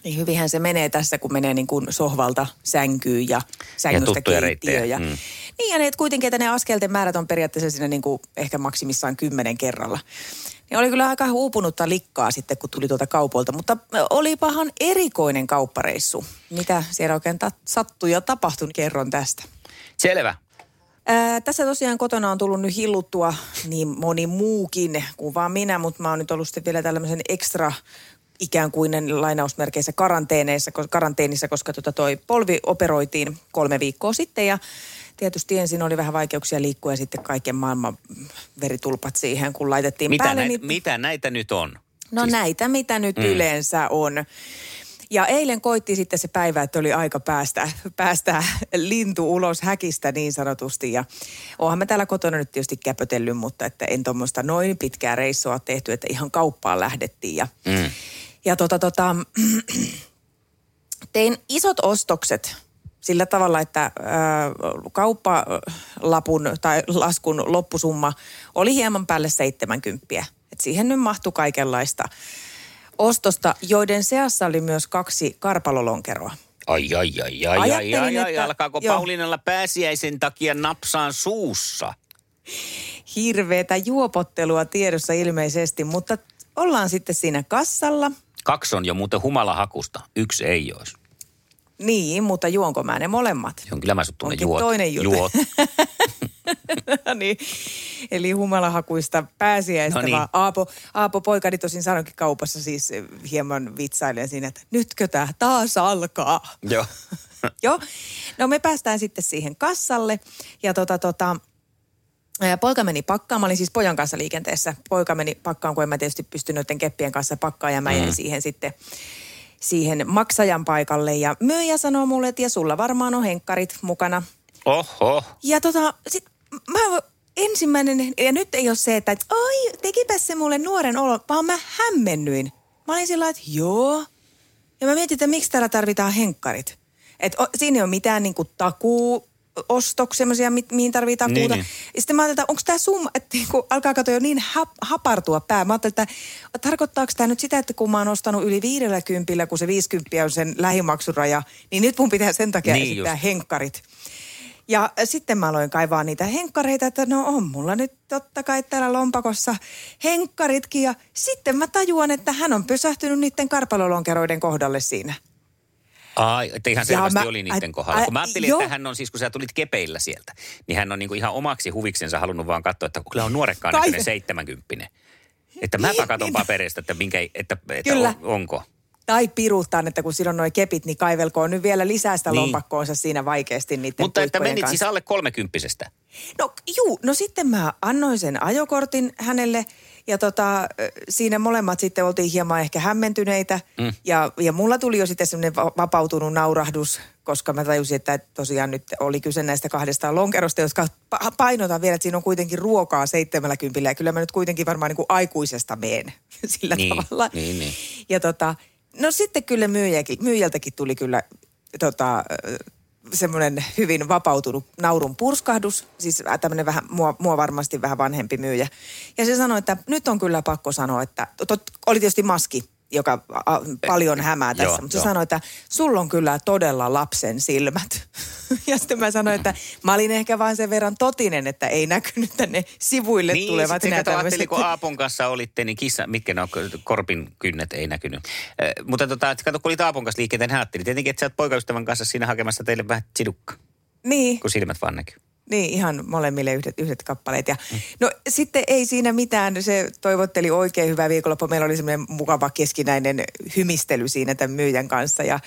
Niin hyvinhän se menee tässä, kun menee niin kuin sohvalta sänkyyn ja sängystä keittiöön. Ja niin ja ne, että kuitenkin, että ne askelten määrät on periaatteessa siinä niin kuin ehkä maksimissaan 10 kerralla. Ja oli kyllä aika uupunutta likkaa sitten, kun tuli tuolta kaupoilta, mutta olipahan erikoinen kauppareissu. Mitä siellä oikein sattui ja tapahtui, kerron tästä. Selvä. Tässä tosiaan kotona on tullut nyt hilluttua niin moni muukin kuin vaan minä, mutta mä oon nyt ollut sitten vielä tällaisen ekstra ikään kuin lainausmerkeissä karanteenissa, koska toi polvi operoitiin 3 viikkoa sitten ja tietysti ensin oli vähän vaikeuksia liikkua ja sitten kaiken maailman veritulpat siihen, kun laitettiin päälle. Mitä näitä nyt on? No siis näitä, mitä nyt yleensä on. Ja eilen koitti sitten se päivä, että oli aika päästä lintu ulos häkistä niin sanotusti. Ja oonhan mä täällä kotona nyt tietysti käpötellyt, mutta että en tuommoista noin pitkää reissua tehty, että ihan kauppaan lähdettiin. Ja tein isot ostokset sillä tavalla, että kauppalapun tai laskun loppusumma oli hieman päälle 70. Et siihen nyt mahtui kaikenlaista ostosta, joiden seassa oli myös 2 karpalolonkeroa. Ai, alkaako Pauliinalla pääsiäisen takia napsaan suussa? Hirveetä juopottelua tiedossa ilmeisesti, mutta ollaan sitten siinä kassalla. 2 on jo muuten humalahakusta, 1 ei olisi. Niin, mutta juonko mä ne molemmat? On kyllä mä sut tunne juot. Toinen juttu. Juot. No niin, eli humalahakuista pääsiäistä no vaan. Aapo poikani tosin sanoikin kaupassa siis hieman vitsailen siinä, että nytkö tää taas alkaa? Joo. Joo, no me päästään sitten siihen kassalle ja poika meni pakkaamaan, mä olin siis pojan kanssa liikenteessä. Poika meni pakkaan, kun en mä tietysti pysty noiden keppien kanssa pakkaan ja mä jäin siihen sitten siihen maksajan paikalle ja myyjä sanoo mulle, että ja sulla varmaan on henkkarit mukana. Oho. Ja sit mä ensimmäinen, ja nyt ei ole se, että oi, tekipä se mulle nuoren olo, vaan mä hämmennyin. Mä olin sillä lailla, että joo. Ja mä mietin, että miksi täällä tarvitaan henkkarit. Että siinä ei ole mitään niinku takuuostoksia, semmoisia, mihin tarvitaan takuuta. Niin. Sitten mä ajattelin, että onko tämä summa, että niinku alkaa katsoa jo niin hapartua pää. Mä ajattelin, että tarkoittaako tämä nyt sitä, että kun mä oon ostanut yli 50, kun se 50 on sen lähimaksuraja, niin nyt mun pitää sen takia esittää just henkkarit. Ja sitten mä aloin kaivaa niitä henkkareita, että no on mulla nyt totta kai täällä lompakossa henkkaritkin. Ja sitten mä tajuan, että hän on pysähtynyt niiden karpalolonkeroiden kohdalle siinä. Ai, että ihan selvästi oli niiden kohdalla. Kun mä ajattelin, että hän on siis, kun sä tulit kepeillä sieltä, niin hän on niinku ihan omaksi huviksensa halunnut vaan katsoa, että kyllä on nuorekkaan näköinen 70. Että mäpä katson papereista, että onko. Tai piruuttaan, että kun silloin nuo kepit, niin kaivelkoon nyt vielä lisää sitä lompakkoonsa siinä vaikeasti niiden puikkojen kanssa. Mutta että menit siis alle 30. No juu, no sitten mä annoin sen ajokortin hänelle ja siinä molemmat sitten oltiin hieman ehkä hämmentyneitä. Ja mulla tuli jo sitten semmoinen vapautunut naurahdus, koska mä tajusin, että tosiaan nyt oli kyse näistä 2 lonkerosta, jotka painotan vielä, että siinä on kuitenkin ruokaa 70. Ja kyllä mä nyt kuitenkin varmaan niin kuin aikuisesta meen sillä tavalla. Niin. Ja no sitten kyllä myyjältäkin tuli kyllä semmoinen hyvin vapautunut naurun purskahdus. Siis tämmöinen vähän, mua varmasti vähän vanhempi myyjä. Ja se sanoi, että nyt on kyllä pakko sanoa, että oli tietysti maski. joka paljon hämää tässä, joo, mutta se sanoi, että sulla on kyllä todella lapsen silmät. Ja sitten mä sanoin, että mä olin ehkä vaan sen verran totinen, että ei näkynyt tänne sivuille niin, tulevat. Niin, sitten ajattelin, kun Aapun kanssa olitte, niin kissa, mitkä ne on, korpin kynnet ei näkynyt. Mutta kato, kun olit Aapun kanssa liikkeelle, niin ajattelin tietenkin, että sä oot poikaystävän kanssa siinä hakemassa teille vähän sidukka. Niin. Kun silmät vaan näkyy. Niin, ihan molemmille yhdet kappaleet. Ja, no sitten ei siinä mitään, se toivotteli oikein hyvää viikonloppua. Meillä oli semmoinen mukava keskinäinen hymistely siinä tämän myyjän kanssa ja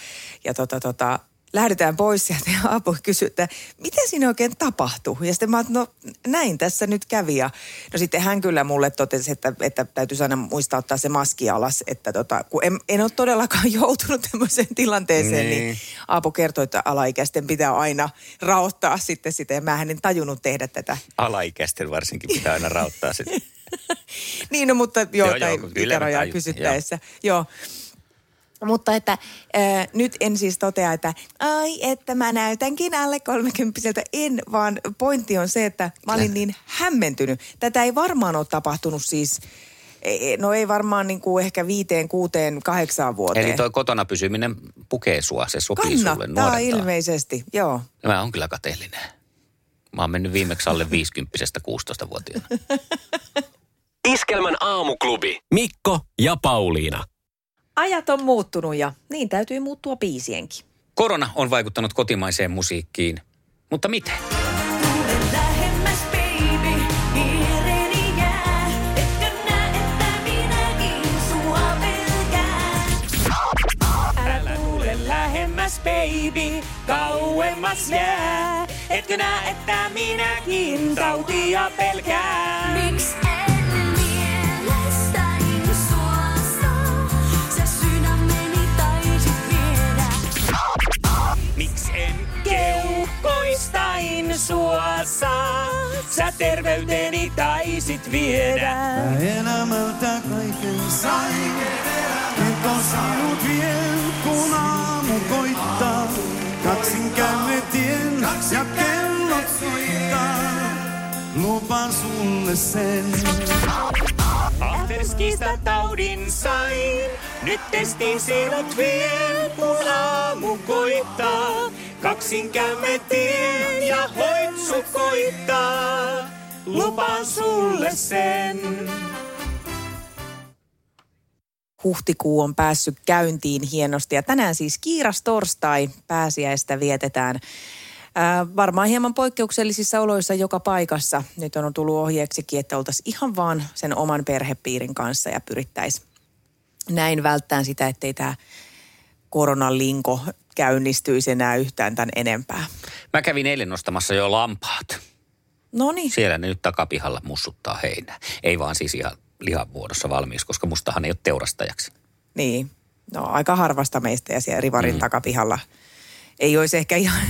lähdetään pois sieltä ja Aapo kysyi, että mitä siinä oikein tapahtuu? Ja sitten mä oon, no näin tässä nyt kävi ja no sitten hän kyllä mulle totesi, että täytyisi aina muistaa ottaa se maski alas, että kun en ole todellakaan joutunut tämmöiseen tilanteeseen, niin Aapo kertoi, että alaikäisten pitää aina raottaa sitten sitä ja mähän en tajunnut tehdä tätä. Alaikäisten varsinkin pitää aina raottaa sitä. Niin, no mutta joo, tai ikärajaa kysyttäessä, joo. Mutta että nyt en siis totea, että ai, että mä näytänkin alle 30-vuotiaalta en, vaan pointti on se, että mä olin niin hämmentynyt. Tätä ei varmaan ole tapahtunut siis, no ei varmaan niin kuin ehkä 5, 6, 8 vuoteen. Eli toi kotona pysyminen pukee sua, se sopii kannattaa sulle nuorentaa. Kannattaa ilmeisesti, joo. Mä oon kyllä kateellinen. Mä oon mennyt viimeksi alle 50-vuotiaasta 16-vuotiaana. Iskelmän aamuklubi. Mikko ja Pauliina. Ajat on muuttunut ja niin täytyy muuttua biisienkin. Korona on vaikuttanut kotimaiseen musiikkiin, mutta miten? Älä tule lähemmäs, baby, kauemmas jää. Etkö näe, että minäkin tautia pelkään? Miks? Keuhkoistain suossa, sä terveyteni taisit viedä. Mä elämältä kaiken sain, et osanut vielä, kun aamu koittaa. Kaksin käymme tien ja kellot soittaa, lupaan sulle sen. Afterskista taudin sain, nyt testin sinut vielä, kun aamu koittaa. Kaksin käymme tien ja hoitsu koittaa, lupaan sulle sen. Huhtikuu on päässyt käyntiin hienosti ja tänään siis kiiras torstai, pääsiäistä vietetään. Varmaan hieman poikkeuksellisissa oloissa joka paikassa. Nyt on tullut ohjeeksikin, että oltaisiin ihan vaan sen oman perhepiirin kanssa ja pyrittäisiin näin välttämään sitä, ettei tämä koronalinko käynnistyisi enää yhtään tämän enempää. Mä kävin eilen nostamassa jo lampaat. Noniin. Siellä ne nyt takapihalla mussuttaa heinää. Ei vaan siis ihan lihan muodossa valmiiksi, koska mustahan ei ole teurastajaksi. Niin. No aika harvasta meistä ja siellä rivarin takapihalla ei olisi ehkä ihan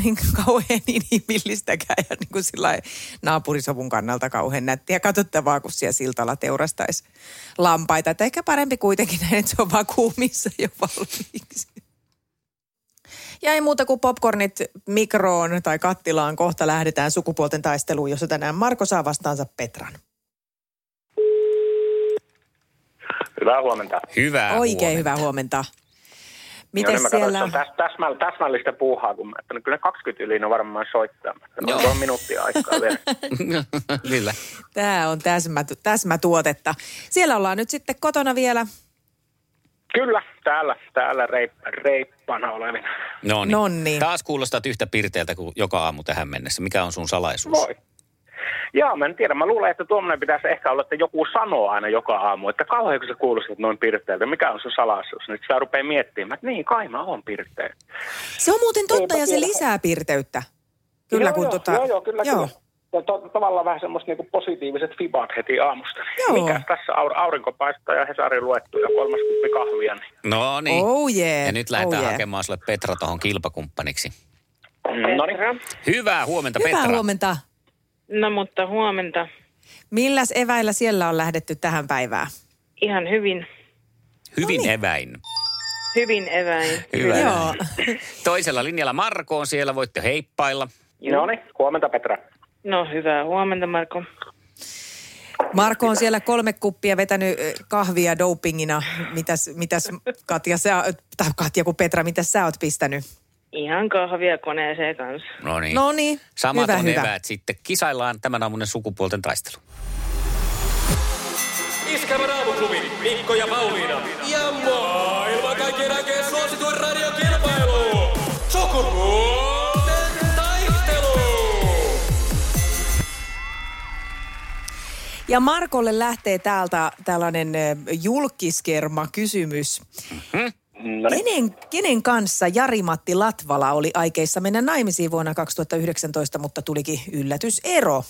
kauhean inhimillistäkään ja niin kuin sillain naapurisovun kannalta kauhean nättiä katsottavaa, kun siellä siltalla teurastaisi lampaita. Että ehkä parempi kuitenkin näin, että se on vaan kuumissa jo valmiiksi. Ja ei muuta kuin popcornit mikroon tai kattilaan. Kohta lähdetään sukupuolten taisteluun, jossa tänään Marko saa vastaansa Petran. Hyvää huomenta. Hyvää oikein huomenta. Hyvää huomenta. Miten niin siellä? Katsoin, se on täsmällistä puuhaa, kun mä ajattelin, kyllä 20 yli on varmaan soittamatta. No, se on minuuttia aikaa vielä. Kyllä. Tämä on täsmätuotetta. Siellä ollaan nyt sitten kotona vielä. Kyllä, täällä reippana olevina. Noniin. Taas kuulostat yhtä pirteältä kuin joka aamu tähän mennessä. Mikä on sun salaisuus? Voi. Joo, mä en tiedä. Mä luulen, että tuommoinen pitäisi ehkä olla, että joku sanoo aina joka aamu, että kauhean kun sä kuulostat noin pirteältä. Mikä on sun salaisuus? Nyt sä rupeaa miettimään, että niin, kai mä oon pirteä. Se on muuten totta ja se lisää pirteyttä. Kyllä, joo, kun Joo. Tavallaan vähän semmoiset niinku positiiviset fibat heti aamusta. Joo. Mikäs tässä aurinko paistaa ja Hesari luettu ja 3 kuppi kahvia. Niin. No niin. Oh yeah. Ja nyt lähdetään hakemaan sulle Petra tohon kilpakumppaniksi. No niin. Hyvää huomenta, Petra. Hyvää huomenta. No mutta huomenta. Milläs eväillä siellä on lähdetty tähän päivään? Ihan hyvin. Hyvin eväin. Hyvä. Joo. Toisella linjalla Marko on siellä, voitte heippailla. No niin, huomenta Petra. No hyvää huomenta Marko. Marko on siellä 3 kuppia vetänyt kahvia dopingina. Mitäs Katja, kun Petra, mitäs sä oot pistänyt? Ihan kahvia koneeseen kanssa. No niin. Samat hyvä, on hyvä. Eväät sitten. Kisaillaan tämän aamunen sukupuolten taistelu. Iskävä raamuklubi, Mikko ja Pauliina. Ja maailman kaikkien aikeen suosituen radiokilpailu. Sukupuolten taistelu. Ja Markolle lähtee täältä tällainen julkkiskerma kysymys. Mm-hmm. Kenen kanssa Jari-Matti Latvala oli aikeissa mennä naimisiin vuonna 2019, mutta tulikin yllätysero?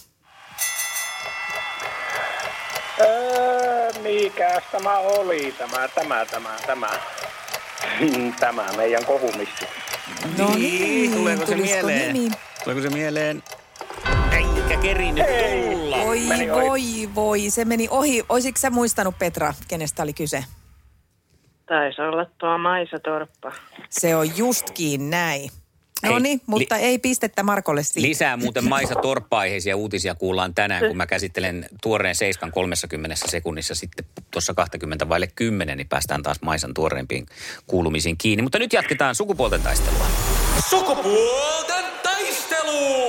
Mikäs tämä oli? Tämä meidän kohumissi. No niin, tuleeko se mieleen? Eikä kerinyt tulla. Voi, se meni ohi. Oisitko sä muistanut, Petra, kenestä oli kyse? Taisi olla tuo Maisa Torppa. Se on justkin näin. Noniin, mutta ei pistettä Markolle siitä. Lisää muuten Maisa Torppa-aiheisia uutisia kuullaan tänään, kun mä käsittelen tuoreen 7.30 sekunnissa sitten tuossa 10:20, niin päästään taas Maisan tuoreempiin kuulumisiin kiinni. Mutta nyt jatketaan sukupuolten taistelua. Sukupuolten taistelu!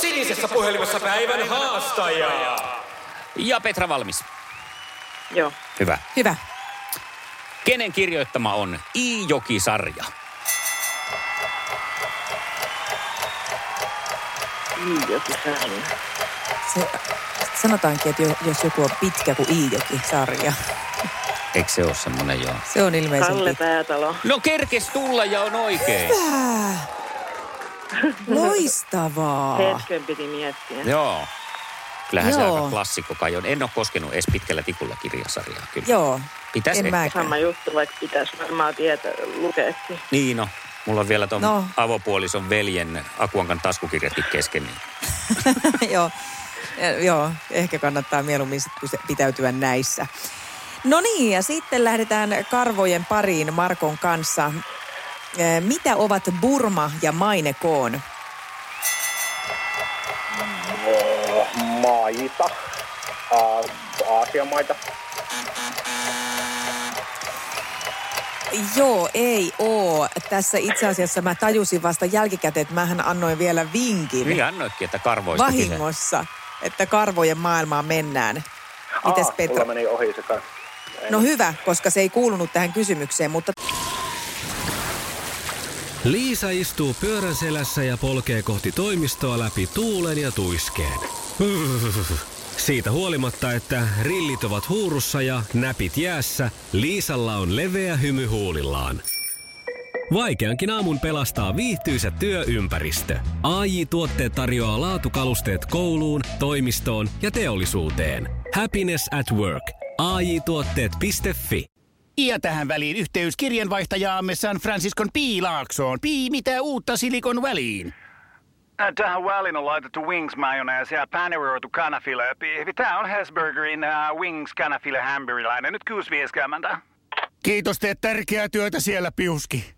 Sinisessä puhelimessa päivän haastaja. Ja Petra valmis. Joo. Hyvä. Kenen kirjoittama on Iijoki-sarja? Iijoki-sarja. Se, sanotaankin, että jos joku on pitkä kuin Iijoki-sarja. Eikö se ole semmoinen, joo? Se on ilmeisesti. Kalle Päätalo. No kerkes tulla ja on oikein. Hyvä. Loistavaa. Hetken piti miettiä. Joo. Kyllähän se aika klassikko kai on. En ole koskenut edes pitkällä tikulla kirjasarjaa kyllä. Joo. Pitäis en ehkä. Sama juttu, vaikka pitäisi varmaan tietää lukeekin. Niin no. Mulla on vielä tuon avopuolison veljen Akuankan taskukirjatkin kesken. Joo. Ehkä kannattaa mieluummin pitäytyä näissä. No niin, ja sitten lähdetään karvojen pariin Markon kanssa. Mitä ovat Burma ja Maine Coon? Maita. Aasian maita. Joo, ei oo. Tässä itse asiassa mä tajusin vasta jälkikäteen, että mähän annoin vielä vinkin. Niin annoitkin, että karvoista. Vahingossa, että karvojen maailmaan mennään. Mites Petra? Mulla meni ohi se karvo. No hyvä, koska se ei kuulunut tähän kysymykseen, mutta... Liisa istuu pyörän selässä ja polkee kohti toimistoa läpi tuulen ja tuiskeen. Siitä huolimatta, että rillit ovat huurussa ja näpit jäässä, Liisalla on leveä hymy huulillaan. Vaikeankin aamun pelastaa viihtyisä työympäristö. A.J. Tuotteet tarjoaa laatukalusteet kouluun, toimistoon ja teollisuuteen. Happiness at work. A.J. Tuotteet.fi. Ja tähän väliin yhteys kirjanvaihtajaamme San Franciscon P. Laaksoon. P. mitä uutta Silikon väliin? Tähän väliin on laitettu wings mayonnaise ja paneroitu kanafila. Tämä on Hesburgerin wings kanafila hamburilainen. Nyt 6.50. Kiitos, teet tärkeää työtä siellä, Piuski.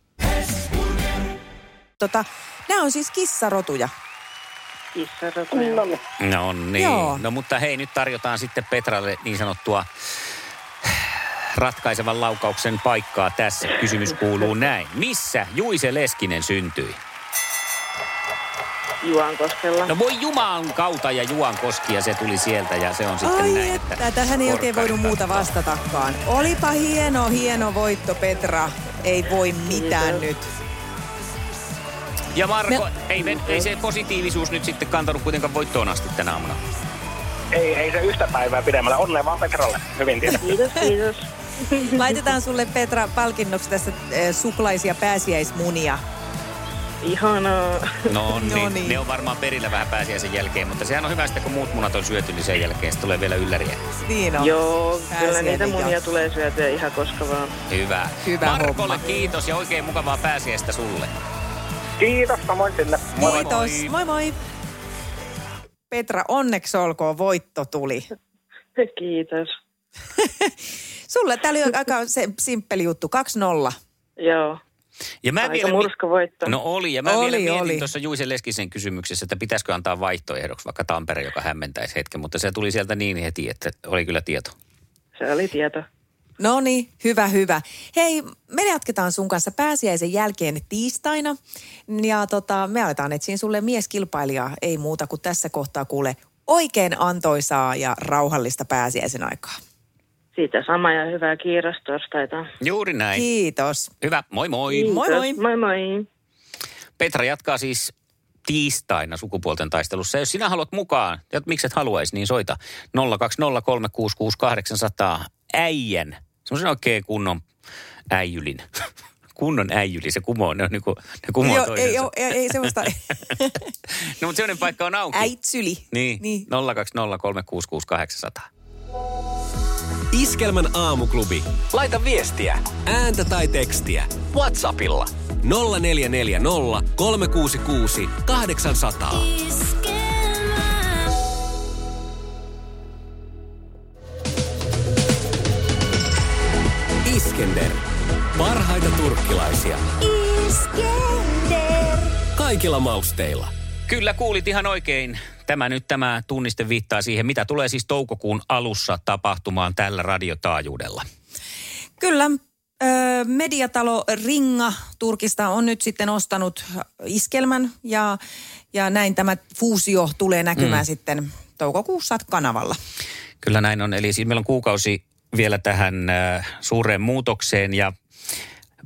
Nämä on siis kissarotuja. Kissarotuja. No niin. Joo. No mutta hei, nyt tarjotaan sitten Petralle niin sanottua ratkaisevan laukauksen paikkaa tässä. Kysymys kuuluu näin. Missä Juice Leskinen syntyi? Juankoskella. No voi Jumalan kautta ja Juankoski ja se tuli sieltä ja se on sitten näin. Että tähän ei oikein voinut muuta vastatakaan. Olipa hieno voitto, Petra. Ei voi mitään nyt. Ja Marko, ei se positiivisuus nyt sitten kantanut kuitenkaan voittoon asti tänä aamuna. Ei se yhtä päivää pidemmällä. Onnea vaan Petralle. Hyvin tietysti. Kiitos. Laitetaan sulle, Petra, palkinnoksi tässä suklaisia pääsiäismunia. Ihanaa. No niin. Ne on varmaan perillä vähän pääsiäisen jälkeen, mutta sehän on hyvä sitten, kun muut munat on syöty, niin sen jälkeen sitten tulee vielä ylläriä. Niin on. Joo, kyllä niitä munia tulee syötyä ihan koska vaan. Hyvä Markolle homma. Kiitos ja oikein mukavaa pääsiäistä sulle. Kiitos, samoin sinne. Kiitos, moi. Petra, onneksi olkoon, voitto tuli. Kiitos. Sulla tää oli aika simppeli juttu, 2-0. Joo. Ja mä aika murskavoitto. No oli, ja mä oli, vielä mietin tuossa Juice Leskisen kysymyksessä, että pitäisikö antaa vaihtoehdoksi vaikka Tampere, joka hämmentäisi hetken, mutta se tuli sieltä niin heti, että oli kyllä tieto. Se oli tieto. No niin, hyvä. Hei, me jatketaan sun kanssa pääsiäisen jälkeen tiistaina, ja me aletaan etsiä sulle mieskilpailijaa, ei muuta kuin tässä kohtaa kuule oikein antoisaa ja rauhallista pääsiäisen aikaa. Siitä sama ja hyvää kiirastorstaita. Juuri näin. Kiitos. Hyvä, moi moi. Kiitos. Moi moi. Petra jatkaa siis tiistaina sukupuolten taistelussa. Jos sinä haluat mukaan, ja miksi et haluaisi, niin soita 020366800 äijän. Semmoisen oikein kunnon äijylin. Kunnon äijyli, se kumoo, ne on niinku, ne kumoo joo, toisensa. Joo, ei semmoista. No, mutta semmoinen paikka on auki. Äitsyli. Niin. 020366800. Iskelmän aamuklubi. Laita viestiä, ääntä tai tekstiä WhatsAppilla 0440 366 800. Iskelmä. Iskender. Parhaita turkkilaisia. Iskender. Kaikilla mausteilla. Kyllä kuulit ihan oikein. Tämä tunniste viittaa siihen, mitä tulee siis toukokuun alussa tapahtumaan tällä radiotaajuudella. Kyllä. Mediatalo Ringa Turkista on nyt sitten ostanut Iskelmän ja näin tämä fuusio tulee näkymään sitten toukokuussa kanavalla. Kyllä näin on. Eli siis meillä on kuukausi vielä tähän suureen muutokseen ja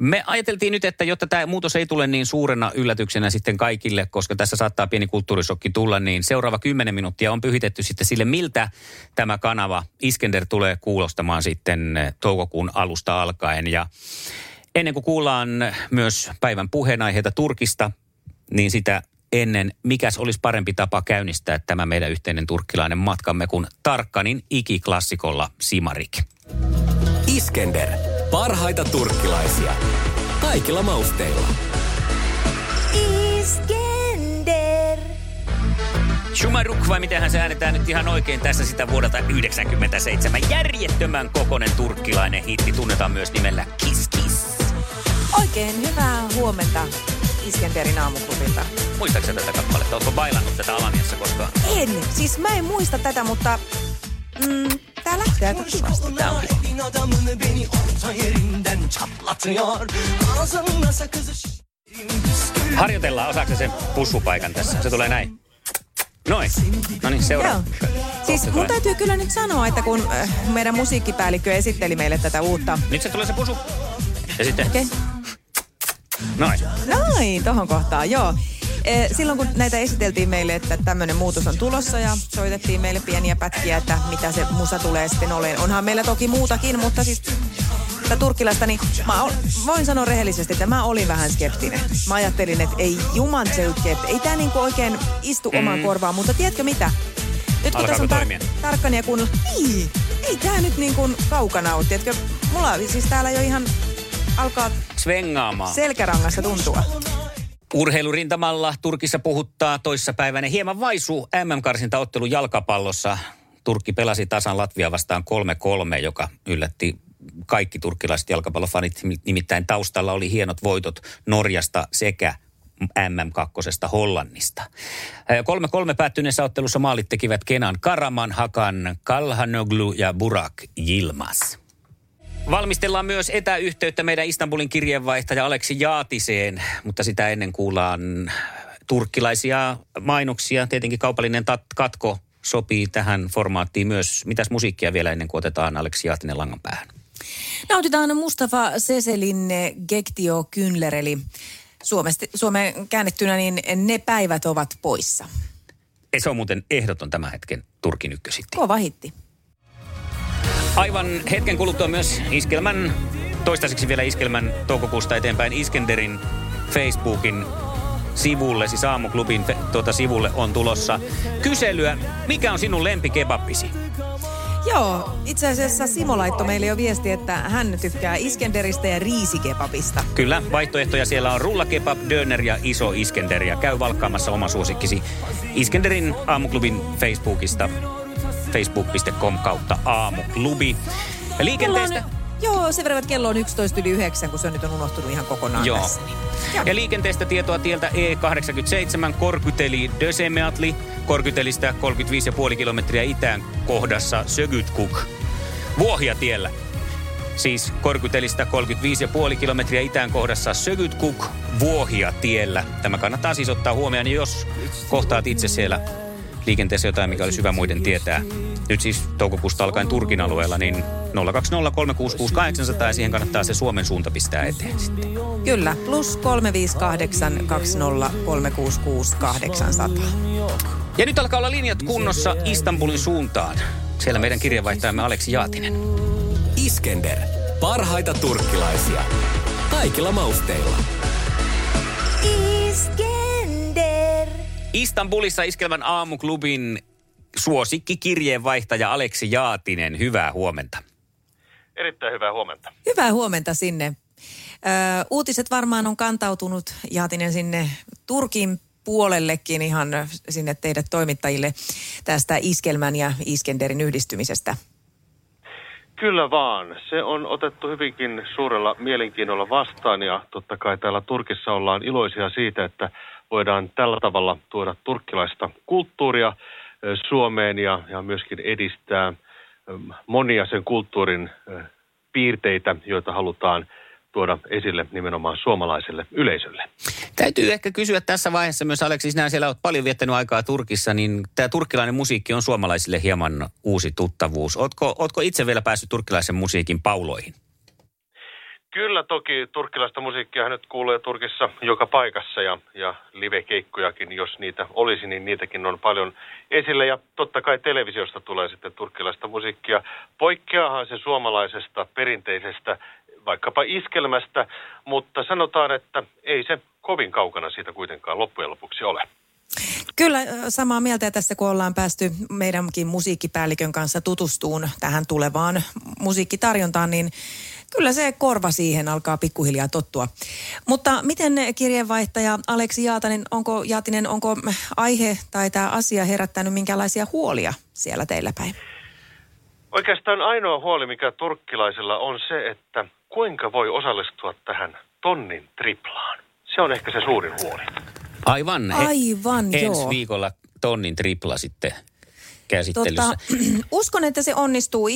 me ajateltiin nyt, että jotta tämä muutos ei tule niin suurena yllätyksenä sitten kaikille, koska tässä saattaa pieni kulttuurishokki tulla, niin seuraava 10 minuuttia on pyhitetty sitten sille, miltä tämä kanava Iskender tulee kuulostamaan sitten toukokuun alusta alkaen. Ja ennen kuin kuullaan myös päivän puheenaiheita Turkista, niin sitä ennen mikäs olisi parempi tapa käynnistää tämä meidän yhteinen turkkilainen matkamme kuin Tarkanin ikiklassikolla Şımarık. Iskender. Parhaita turkkilaisia. Kaikilla mausteilla. Iskender. Şımarık, vai mitenhän se äänetään nyt ihan oikein tässä sitä vuodelta 1997. Järjettömän kokoinen turkkilainen hitti tunnetaan myös nimellä Kiss Kiss. Oikein hyvää huomenta Iskenderin aamuklubilta. Muistaaksä tätä kappaletta? Oletko bailannut tätä Alaniassa koskaan? En. Siis mä en muista tätä, mutta... Tää lähtee kivasti. Tää on kiva. Harjoitellaan, osaako sen pussupaikan tässä? Se tulee näin. Noin. Noniin, seuraa. Siis mun täytyy kyllä nyt sanoa, että kun meidän musiikkipäällikkö esitteli meille tätä uutta... Nyt se tulee se pusu. Ja sitten... Okei. Okay. Noin, tohon kohtaan, joo. Silloin kun näitä esiteltiin meille, että tämmöinen muutos on tulossa ja soitettiin meille pieniä pätkiä, että mitä se musa tulee sitten oleen. Onhan meillä toki muutakin, mutta siis turkkilaista, niin voin sanoa rehellisesti, että mä olin vähän skeptinen. Mä ajattelin, että ei jumantseukke, että ei tää niinku oikein istu omaan korvaan, mutta tiedätkö mitä? Nyt kun alkaako tässä on tarkkania kuunnella, ei tää nyt niin kuin kaukana ole, tiedätkö? Mulla siis täällä jo ihan alkaa svengaamaan selkärangassa tuntua. Urheilurintamalla Turkissa puhuttaa toissapäiväinen hieman vaisu MM-karsintaottelu jalkapallossa. Turkki pelasi tasan Latvia vastaan 3-3, joka yllätti kaikki turkkilaiset jalkapallofanit. Nimittäin taustalla oli hienot voitot Norjasta sekä MM2 Hollannista. 3-3 päättyneessä ottelussa maalit tekivät Kenan Karaman, Hakan Kalhanoglu ja Burak Yilmaz. Valmistellaan myös etäyhteyttä meidän Istanbulin kirjeenvaihtaja Aleksi Jaatiseen, mutta sitä ennen kuullaan turkkilaisia mainoksia. Tietenkin kaupallinen katko sopii tähän formaattiin myös. Mitäs musiikkia vielä ennen kuin otetaan Aleksi Jaatinen langan päähän? Nautitaan Mustafa Seselin Gektio Kynlereli. Suomeen käännettynä niin ne päivät ovat poissa. Se on muuten ehdoton tämän hetken Turkin ykkösitti. Kova hitti. Aivan hetken kuluttua myös Iskelmän, toistaiseksi vielä Iskelmän toukokuusta eteenpäin Iskenderin Facebookin sivulle, siis Aamuklubin sivulle on tulossa kyselyä. Mikä on sinun lempikebabbisi? Joo, itse asiassa Simo laittoi meille jo viesti, että hän tykkää Iskenderistä ja riisikebabista. Kyllä, vaihtoehtoja siellä on rullakebab, döner ja iso Iskender. Ja käy valkkaamassa oma suosikkisi Iskenderin Aamuklubin Facebookista. facebook.com/aamuklubi. Liikenteestä... Joo, sen verran, että kello on 11:09, kun se on nyt on unohtunut ihan kokonaan tässä. Niin. Ja liikenteestä tietoa tieltä E87 Korkyteli Dösemeatli, Korkytelistä 35,5 kilometriä itään kohdassa Sögytkuk. Vuohiatiellä. Siis Korkytelistä 35,5 kilometriä itään kohdassa Sögytkuk Vuohiatiellä. Tämä kannattaa siis ottaa huomioon, jos kohtaat itse siellä liikenteessä jotain, mikä olisi hyvä muiden tietää. Nyt siis toukokuusta alkaen Turkin alueella, niin 020366800 ja siihen kannattaa se Suomen suunta pistää eteen sitten. Kyllä, plus 35820366800. Ja nyt alkaa olla linjat kunnossa Istanbulin suuntaan. Siellä meidän kirjeenvaihtajamme Aleksi Jaatinen. Iskender. Parhaita turkkilaisia. Kaikilla mausteilla. Iskender. Istanbulissa Iskelmän aamuklubin suosikki kirjeenvaihtaja Aleksi Jaatinen, hyvää huomenta. Erittäin hyvää huomenta. Hyvää huomenta sinne. Uutiset varmaan on kantautunut, Jaatinen, sinne Turkin puolellekin ihan sinne teidän toimittajille tästä Iskelmän ja Iskenderin yhdistymisestä. Kyllä vaan. Se on otettu hyvinkin suurella mielenkiinnolla vastaan ja totta kai täällä Turkissa ollaan iloisia siitä, että voidaan tällä tavalla tuoda turkkilaista kulttuuria Suomeen ja myöskin edistää monia sen kulttuurin piirteitä, joita halutaan tuoda esille nimenomaan suomalaiselle yleisölle. Täytyy ehkä kysyä tässä vaiheessa myös, Aleksi, sinä siellä olet paljon viettänyt aikaa Turkissa, niin tämä turkkilainen musiikki on suomalaisille hieman uusi tuttavuus. Oletko itse vielä päässyt turkkilaisen musiikin pauloihin? Kyllä toki turkkilaista musiikkia nyt kuulee Turkissa joka paikassa ja live-keikkojakin, jos niitä olisi, niin niitäkin on paljon esillä. Ja totta kai televisiosta tulee sitten turkkilaista musiikkia. Poikkeaahan se suomalaisesta perinteisestä vaikkapa iskelmästä, mutta sanotaan, että ei se kovin kaukana siitä kuitenkaan loppujen lopuksi ole. Kyllä, samaa mieltä tässä, kun ollaan päästy meidänkin musiikkipäällikön kanssa tutustuun tähän tulevaan musiikkitarjontaan, niin kyllä se korva siihen alkaa pikkuhiljaa tottua. Mutta miten kirjeenvaihtaja Aleksi Jaatinen, onko aihe tai tämä asia herättänyt minkälaisia huolia siellä teillä päin? Oikeastaan ainoa huoli, mikä turkkilaisilla on se, että kuinka voi osallistua tähän tonnin triplaan. Se on ehkä se suurin huoli. Aivan, joo. Ensi viikolla tonnin tripla sitten käsittelyssä. Uskon, että se onnistuu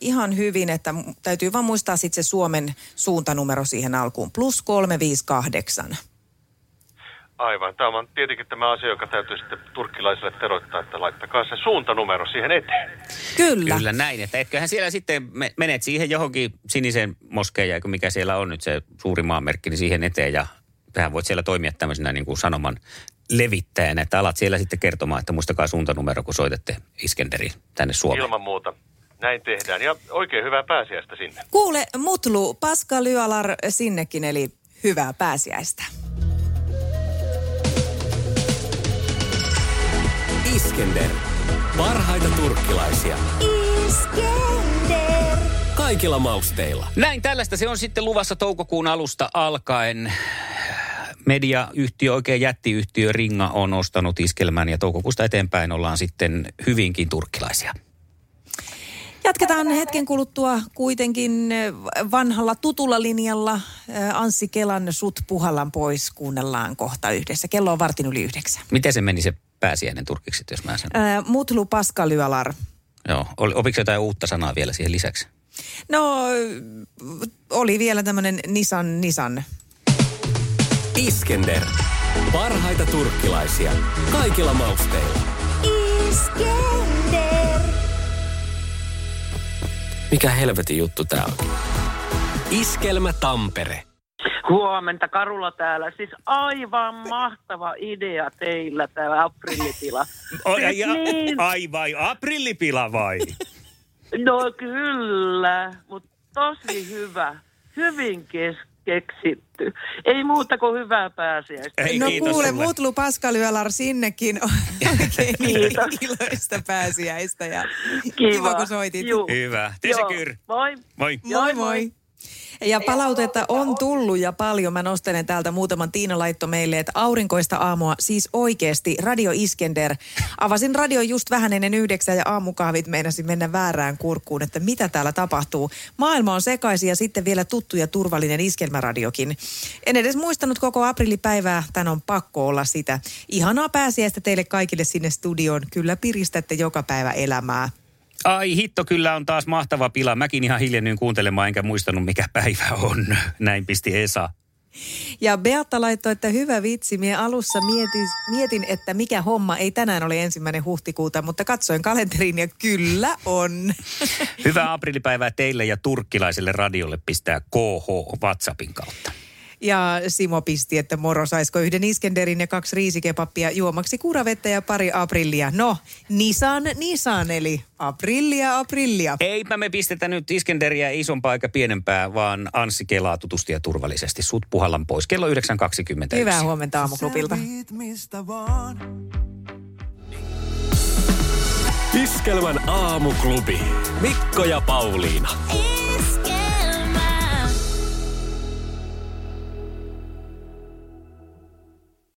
ihan hyvin, että täytyy vaan muistaa sitten se Suomen suuntanumero siihen alkuun. Plus 358. Aivan. Tämä on tietenkin tämä asia, joka täytyy sitten turkkilaisille teroittaa, että laittakaa se suuntanumero siihen eteen. Kyllä. Kyllä näin, että etköhän siellä sitten menet siihen johonkin siniseen moskeijaan, mikä siellä on nyt se suuri maanmerkki, niin siihen eteen ja tähän voit siellä toimia tämmöisenä niin kuin sanoman levittäjänä, että alat siellä sitten kertomaan, että muistakaa suuntanumero, kun soitatte Iskenderiin tänne Suomeen. Ilman muuta. Näin tehdään. Ja oikein hyvää pääsiäistä sinne. Kuule, mutlu, paska lyalar sinnekin, eli hyvää pääsiäistä. Iskender. Parhaita turkkilaisia. Iskender. Kaikilla mausteilla. Näin tällaista se on sitten luvassa toukokuun alusta alkaen. Mediayhtiö, oikein jättiyhtiö Ringa on ostanut Iskelmän ja toukokuusta eteenpäin ollaan sitten hyvinkin turkkilaisia. Jatketaan hetken kuluttua kuitenkin vanhalla tutulla linjalla. Anssi Kelan Sut puhallan pois kuunnellaan kohta yhdessä. Kello on 21:15. Miten se meni se pääsiäinen turkiksi, jos mä sanon? Mutlu paskalyalar. Joo, opitko jotain uutta sanaa vielä siihen lisäksi? No, oli vielä tämmöinen nisan. Iskender. Parhaita turkkilaisia. Kaikilla mausteilla. Iskender. Mikä helvetin juttu tää on? Iskelmä Tampere. Huomenta, Karula täällä. Siis aivan mahtava idea teillä täällä aprillipila. Ai vai, aprillipila vai? No kyllä, mutta tosi hyvä. Hyvin keksitty. Ei muuta kuin hyvää pääsiäistä. No kuule, sulle. Mutlu paskalyölar sinnekin on oikein iloista pääsiäistä. Ja kiva, kun soitit. Hyvä. Tese kyr. Moi. Moi. Moi. Ja palautetta on tullut ja paljon. Mä nostelen täältä muutaman. Tiina laitto meille, että aurinkoista aamua siis oikeasti. Radio Iskender. Avasin radio just vähän ennen 9 ja aamukahvit meinasi mennä väärään kurkkuun, että mitä täällä tapahtuu. Maailma on sekaisin ja sitten vielä tuttu ja turvallinen iskelmäradiokin. En edes muistanut koko aprillipäivää. Tän on pakko olla sitä. Ihanaa pääsiäistä teille kaikille sinne studioon. Kyllä piristätte joka päivä elämää. Ai hitto, kyllä on taas mahtava pila. Mäkin ihan hiljennyin kuuntelemaan, enkä muistanut mikä päivä on. Näin pisti Esa. Ja Beatta laittoi, että hyvä vitsi. Mie alussa mietin, että mikä homma. Ei tänään ole 1. huhtikuuta, mutta katsoin kalenteriin ja kyllä on. Hyvää aprillipäivää teille ja turkkilaiselle radiolle pistää KH WhatsAppin kautta. Ja Simo pisti, että moro, saisiko yhden Iskenderin ja 2 riisikepappia juomaksi kuuravettä ja 2 aprillia. No, Nisan, eli aprillia. Eipä me pistetä nyt Iskenderiä isompaa eikä pienempää, vaan Anssi Kelaa tutusti ja turvallisesti. Sut puhallan pois kello 9.21. Hyvää huomenta aamuklubilta. Iskelmän aamuklubi. Mikko ja Pauliina.